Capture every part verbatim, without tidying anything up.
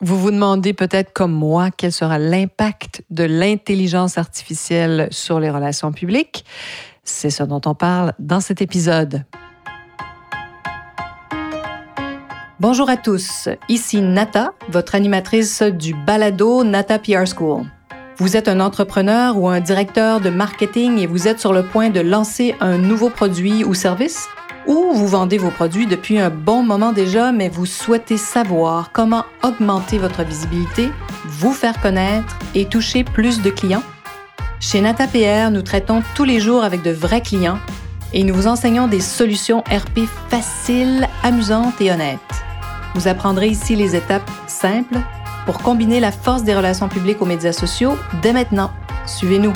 Vous vous demandez peut-être comme moi quel sera l'impact de l'intelligence artificielle sur les relations publiques. C'est ce dont on parle dans cet épisode. Bonjour à tous, ici Nata, votre animatrice du balado Nata P R School. Vous êtes un entrepreneur ou un directeur de marketing et vous êtes sur le point de lancer un nouveau produit ou service? Ou vous vendez vos produits depuis un bon moment déjà, mais vous souhaitez savoir comment augmenter votre visibilité, vous faire connaître et toucher plus de clients? Chez Nata P R, nous traitons tous les jours avec de vrais clients et nous vous enseignons des solutions R P faciles, amusantes et honnêtes. Vous apprendrez ici les étapes simples pour combiner la force des relations publiques aux médias sociaux dès maintenant. Suivez-nous!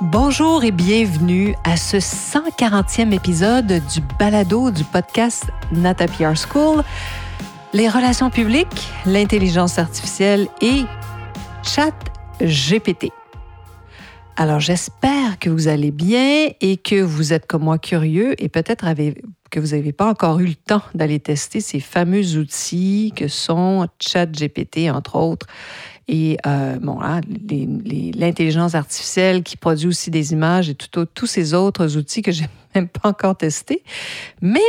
Bonjour et bienvenue à ce cent quarantième épisode du balado du podcast Nata P R School. Les relations publiques, l'intelligence artificielle et ChatGPT. Alors, j'espère que vous allez bien et que vous êtes comme moi curieux et peut-être avez, que vous n'avez pas encore eu le temps d'aller tester ces fameux outils que sont ChatGPT, entre autres, et euh, bon, hein, les, les, l'intelligence artificielle qui produit aussi des images et tout, tous ces autres outils que je n'ai même pas encore testés. Mais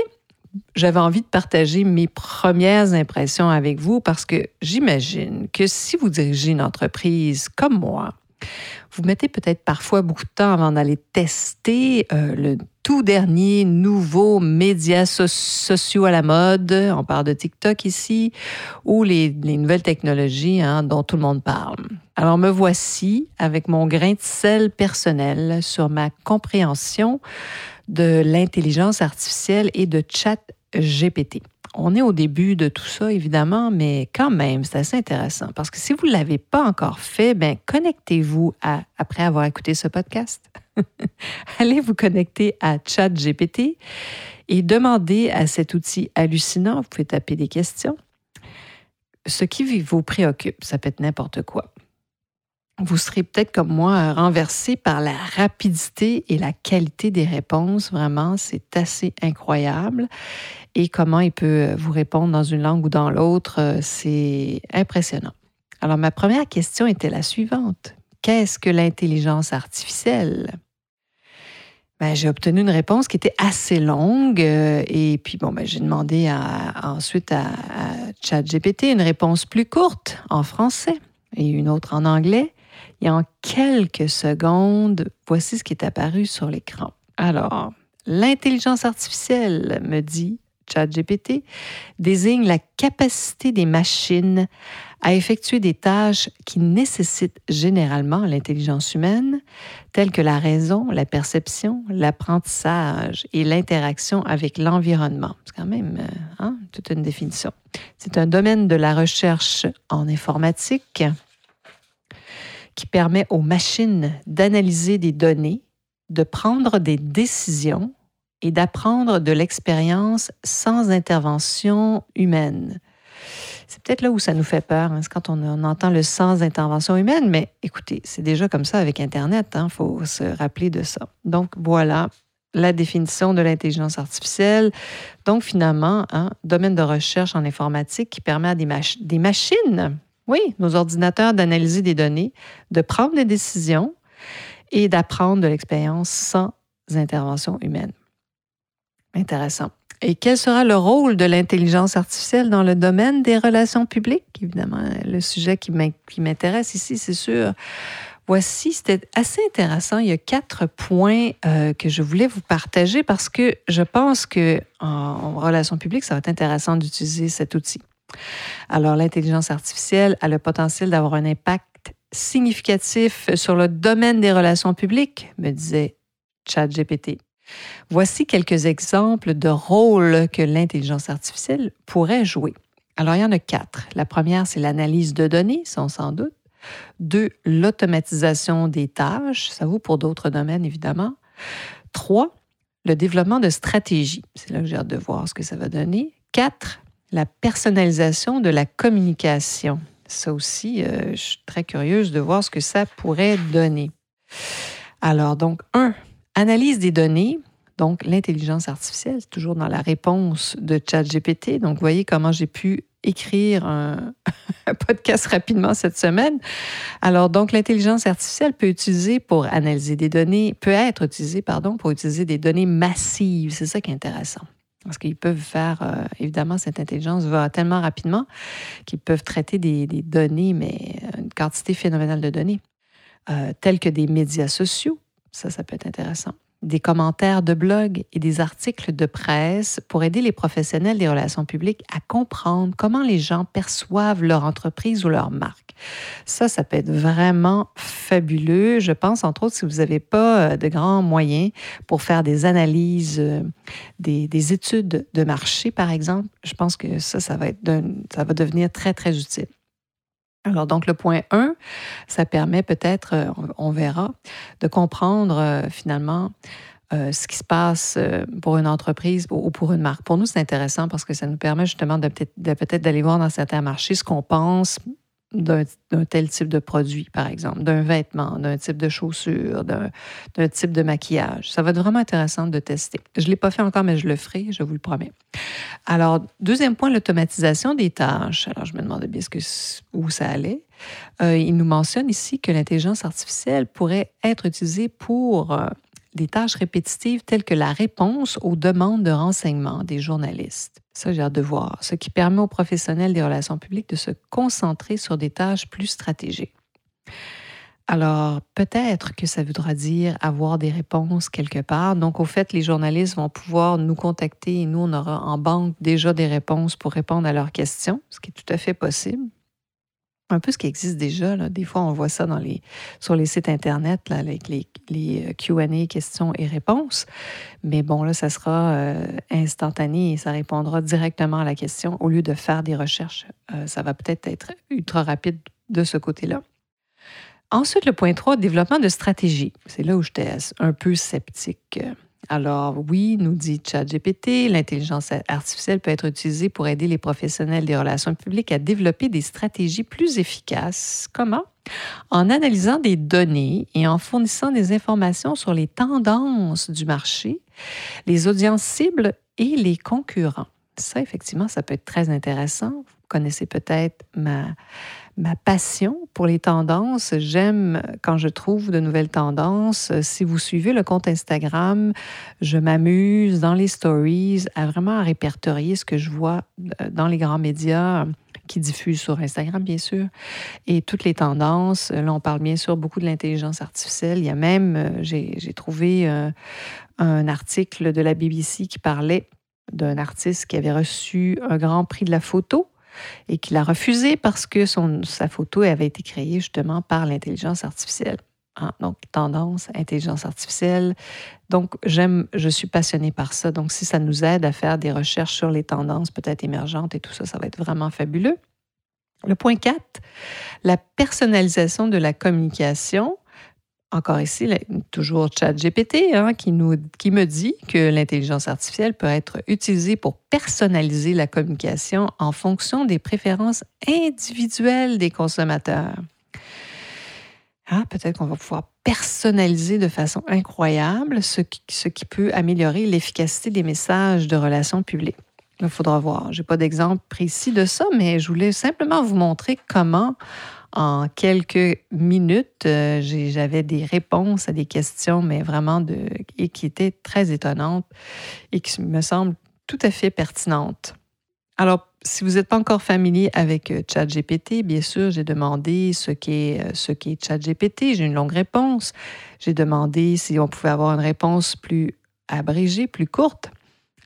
j'avais envie de partager mes premières impressions avec vous parce que j'imagine que si vous dirigez une entreprise comme moi, vous mettez peut-être parfois beaucoup de temps avant d'aller tester euh, le tout dernier nouveau média so- sociaux à la mode. On parle de TikTok ici, ou les, les nouvelles technologies hein, dont tout le monde parle. Alors me voici avec mon grain de sel personnel sur ma compréhension de l'intelligence artificielle et de ChatGPT. On est au début de tout ça, évidemment, mais quand même, c'est assez intéressant. Parce que si vous ne l'avez pas encore fait, bien, connectez-vous à, après avoir écouté ce podcast. Allez vous connecter à ChatGPT et demandez à cet outil hallucinant, vous pouvez taper des questions, ce qui vous préoccupe. Ça peut être n'importe quoi. Vous serez peut-être comme moi renversé par la rapidité et la qualité des réponses. Vraiment, c'est assez incroyable. Et comment il peut vous répondre dans une langue ou dans l'autre, c'est impressionnant. Alors, ma première question était la suivante. Qu'est-ce que l'intelligence artificielle? Ben, j'ai obtenu une réponse qui était assez longue euh, et puis bon, ben, j'ai demandé à, à, ensuite à, à ChatGPT une réponse plus courte en français et une autre en anglais. Et en quelques secondes, voici ce qui est apparu sur l'écran. Alors, l'intelligence artificielle, me dit ChatGPT, désigne la capacité des machines à effectuer des tâches qui nécessitent généralement l'intelligence humaine, telles que la raison, la perception, l'apprentissage et l'interaction avec l'environnement. C'est quand même hein, toute une définition. C'est un domaine de la recherche en informatique qui permet aux machines d'analyser des données, de prendre des décisions et d'apprendre de l'expérience sans intervention humaine. C'est peut-être là où ça nous fait peur, hein, c'est quand on, on entend le sans intervention humaine, mais écoutez, c'est déjà comme ça avec Internet, il hein, faut se rappeler de ça. Donc voilà la définition de l'intelligence artificielle. Donc finalement, hein, domaine de recherche en informatique qui permet à des, mach- des machines, oui, nos ordinateurs d'analyser des données, de prendre des décisions et d'apprendre de l'expérience sans intervention humaine. Intéressant. Et quel sera le rôle de l'intelligence artificielle dans le domaine des relations publiques? Évidemment, le sujet qui m'intéresse ici, c'est sûr. Voici, c'était assez intéressant. Il y a quatre points euh, que je voulais vous partager parce que je pense qu'en en relations publiques, ça va être intéressant d'utiliser cet outil. Alors, l'intelligence artificielle a le potentiel d'avoir un impact significatif sur le domaine des relations publiques, me disait ChatGPT. Voici quelques exemples de rôles que l'intelligence artificielle pourrait jouer. Alors, il y en a quatre. La première, c'est l'analyse de données, ça on s'en doute. Deux, l'automatisation des tâches, ça vaut pour d'autres domaines, évidemment. Trois, le développement de stratégies. C'est là que j'ai hâte de voir ce que ça va donner. Quatre, la personnalisation de la communication. Ça aussi, euh, je suis très curieuse de voir ce que ça pourrait donner. Alors, donc, un, analyse des données. Donc, l'intelligence artificielle, c'est toujours dans la réponse de ChatGPT. Donc, vous voyez comment j'ai pu écrire un, un podcast rapidement cette semaine. Alors, donc, l'intelligence artificielle peut utiliser pour analyser des données, peut être utilisée, pardon, pour utiliser des données massives. C'est ça qui est intéressant. Parce qu'ils peuvent faire, euh, évidemment, cette intelligence va tellement rapidement qu'ils peuvent traiter des, des données, mais une quantité phénoménale de données, euh, telles que des médias sociaux, ça, ça peut être intéressant, des commentaires de blogs et des articles de presse pour aider les professionnels des relations publiques à comprendre comment les gens perçoivent leur entreprise ou leur marque. Ça, ça peut être vraiment fabuleux. Je pense, entre autres, si vous n'avez pas de grands moyens pour faire des analyses, euh, des, des études de marché, par exemple, je pense que ça, ça va être d'un, ça va devenir très, très utile. Alors, donc, le point un, ça permet peut-être, on verra, de comprendre euh, finalement euh, ce qui se passe euh, pour une entreprise ou pour une marque. Pour nous, c'est intéressant parce que ça nous permet justement de peut-être, de, peut-être d'aller voir dans certains marchés ce qu'on pense d'un, d'un tel type de produit, par exemple, d'un vêtement, d'un type de chaussure, d'un, d'un type de maquillage. Ça va être vraiment intéressant de tester. Je ne l'ai pas fait encore, mais je le ferai, je vous le promets. Alors, deuxième point, l'automatisation des tâches. Alors, je me demandais bien ce que, où ça allait. Euh, il nous mentionne ici que l'intelligence artificielle pourrait être utilisée pour euh, des tâches répétitives telles que la réponse aux demandes de renseignements des journalistes. Ça, j'ai hâte de voir. Ce qui permet aux professionnels des relations publiques de se concentrer sur des tâches plus stratégiques. Alors, peut-être que ça voudra dire avoir des réponses quelque part. Donc, au fait, les journalistes vont pouvoir nous contacter et nous, on aura en banque déjà des réponses pour répondre à leurs questions, ce qui est tout à fait possible. Un peu ce qui existe déjà, là. Des fois, on voit ça dans les, sur les sites Internet, là, avec les, les Q and A, questions et réponses. Mais bon, là, ça sera euh, instantané et ça répondra directement à la question. Au lieu de faire des recherches, euh, ça va peut-être être ultra rapide de ce côté-là. Ensuite, le point trois, développement de stratégie. C'est là où j'étais un peu sceptique. Alors oui, nous dit ChatGPT, l'intelligence artificielle peut être utilisée pour aider les professionnels des relations publiques à développer des stratégies plus efficaces. Comment? En analysant des données et en fournissant des informations sur les tendances du marché, les audiences cibles et les concurrents. Ça, effectivement, ça peut être très intéressant. Vous connaissez peut-être ma... Ma passion pour les tendances, j'aime quand je trouve de nouvelles tendances. Si vous suivez le compte Instagram, je m'amuse dans les stories à vraiment répertorier ce que je vois dans les grands médias qui diffusent sur Instagram, bien sûr, et toutes les tendances. Là, on parle bien sûr beaucoup de l'intelligence artificielle. Il y a même, j'ai, j'ai trouvé un, un article de la B B C qui parlait d'un artiste qui avait reçu un grand prix de la photo et qu'il a refusé parce que son, sa photo avait été créée justement par l'intelligence artificielle. Hein? Donc, tendance, intelligence artificielle. Donc, j'aime, je suis passionnée par ça. Donc, si ça nous aide à faire des recherches sur les tendances peut-être émergentes et tout ça, ça va être vraiment fabuleux. Le point quatre, la personnalisation de la communication. Encore ici, toujours ChatGPT, hein, qui, nous, qui me dit que l'intelligence artificielle peut être utilisée pour personnaliser la communication en fonction des préférences individuelles des consommateurs. Ah, peut-être qu'on va pouvoir personnaliser de façon incroyable ce qui, ce qui peut améliorer l'efficacité des messages de relations publiques. Il faudra voir. Je n'ai pas d'exemple précis de ça, mais je voulais simplement vous montrer comment... En quelques minutes, euh, j'ai, j'avais des réponses à des questions, mais vraiment de, et qui étaient très étonnantes et qui me semblent tout à fait pertinentes. Alors, si vous n'êtes pas encore familier avec ChatGPT, bien sûr, j'ai demandé ce qu'est, ce qu'est ChatGPT. J'ai une longue réponse. J'ai demandé si on pouvait avoir une réponse plus abrégée, plus courte.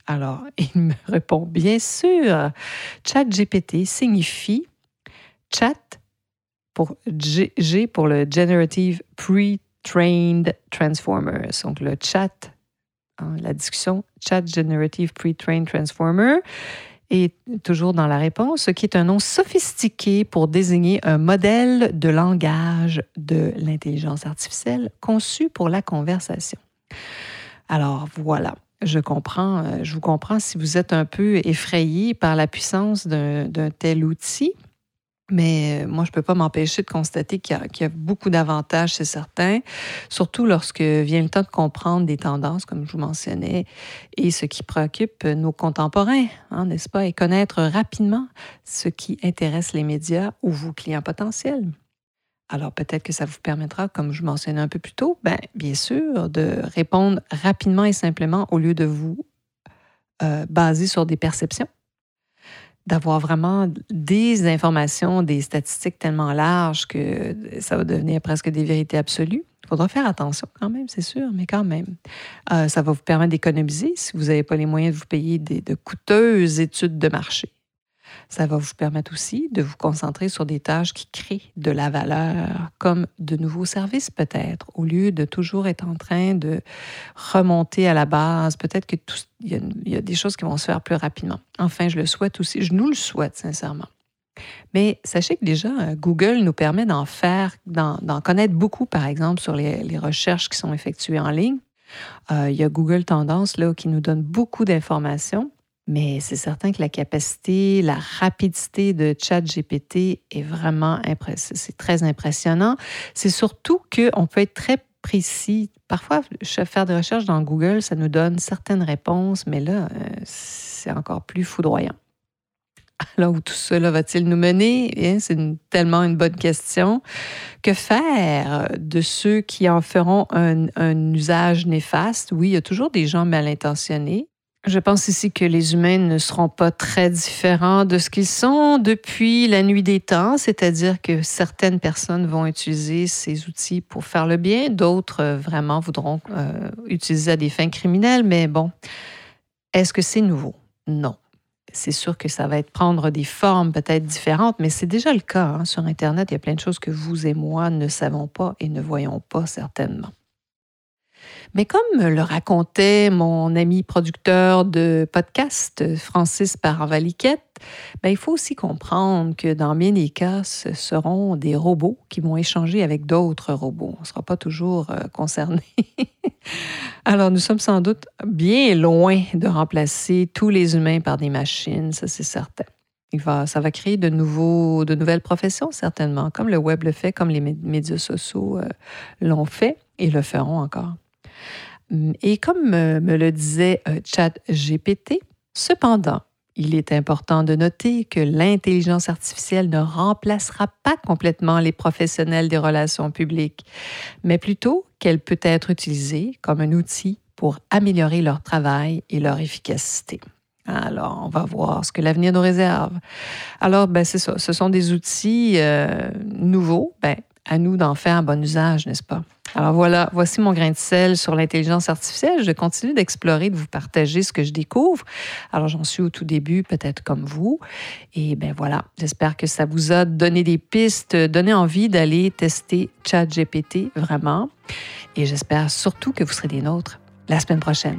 Alors, il me répond, bien sûr, ChatGPT signifie chat. Pour G, G pour le Generative Pre-Trained Transformer. Donc, le chat, hein, la discussion Chat Generative Pre-Trained Transformer est toujours dans la réponse, ce qui est un nom sophistiqué pour désigner un modèle de langage de l'intelligence artificielle conçu pour la conversation. Alors, voilà. Je comprends, je vous comprends si vous êtes un peu effrayé par la puissance d'un, d'un tel outil. Mais moi, je ne peux pas m'empêcher de constater qu'il y a, qu'il y a beaucoup d'avantages, c'est certain, surtout lorsque vient le temps de comprendre des tendances, comme je vous mentionnais, et ce qui préoccupe nos contemporains, hein, n'est-ce pas, et connaître rapidement ce qui intéresse les médias ou vos clients potentiels. Alors, peut-être que ça vous permettra, comme je mentionnais un peu plus tôt, ben, bien sûr, de répondre rapidement et simplement au lieu de vous euh, baser sur des perceptions, d'avoir vraiment des informations, des statistiques tellement larges que ça va devenir presque des vérités absolues. Il faudra faire attention quand même, c'est sûr, mais quand même. Euh, ça va vous permettre d'économiser si vous n'avez pas les moyens de vous payer des, de coûteuses études de marché. Ça va vous permettre aussi de vous concentrer sur des tâches qui créent de la valeur, comme de nouveaux services peut-être, au lieu de toujours être en train de remonter à la base. Peut-être que tout, il y a, il y a des choses qui vont se faire plus rapidement. Enfin, je le souhaite aussi, je nous le souhaite sincèrement. Mais sachez que déjà, Google nous permet d'en faire, d'en, d'en connaître beaucoup, par exemple, sur les, les recherches qui sont effectuées en ligne. Euh, il y a Google Tendance là, qui nous donne beaucoup d'informations. Mais c'est certain que la capacité, la rapidité de ChatGPT est vraiment impressionnante. C'est très impressionnant. C'est surtout qu'on peut être très précis. Parfois, faire des recherches dans Google, ça nous donne certaines réponses, mais là, c'est encore plus foudroyant. Alors, où tout cela va-t-il nous mener? C'est une, tellement une bonne question. Que faire de ceux qui en feront un, un usage néfaste? Oui, il y a toujours des gens mal intentionnés. Je pense ici que les humains ne seront pas très différents de ce qu'ils sont depuis la nuit des temps, c'est-à-dire que certaines personnes vont utiliser ces outils pour faire le bien, d'autres vraiment voudront euh, utiliser à des fins criminelles, mais bon, est-ce que c'est nouveau? Non. C'est sûr que ça va être prendre des formes peut-être différentes, mais c'est déjà le cas. Hein. Sur Internet, il y a plein de choses que vous et moi ne savons pas et ne voyons pas certainement. Mais comme le racontait mon ami producteur de podcast, Francis Parvaliquette, ben, il faut aussi comprendre que dans bien des cas, ce seront des robots qui vont échanger avec d'autres robots. On ne sera pas toujours euh, concernés. Alors, nous sommes sans doute bien loin de remplacer tous les humains par des machines, ça c'est certain. Il va, ça va créer de, nouveaux, de nouvelles professions, certainement, comme le web le fait, comme les médias sociaux euh, l'ont fait et le feront encore. Et comme me le disait ChatGPT, cependant, il est important de noter que l'intelligence artificielle ne remplacera pas complètement les professionnels des relations publiques, mais plutôt qu'elle peut être utilisée comme un outil pour améliorer leur travail et leur efficacité. Alors, on va voir ce que l'avenir nous réserve. Alors, ben, c'est ça, ce sont des outils euh, nouveaux, ben, à nous d'en faire un bon usage, n'est-ce pas? Alors voilà, voici mon grain de sel sur l'intelligence artificielle. Je continue d'explorer, de vous partager ce que je découvre. Alors j'en suis au tout début, peut-être comme vous. Et bien voilà, j'espère que ça vous a donné des pistes, donné envie d'aller tester ChatGPT, vraiment. Et j'espère surtout que vous serez des nôtres la semaine prochaine.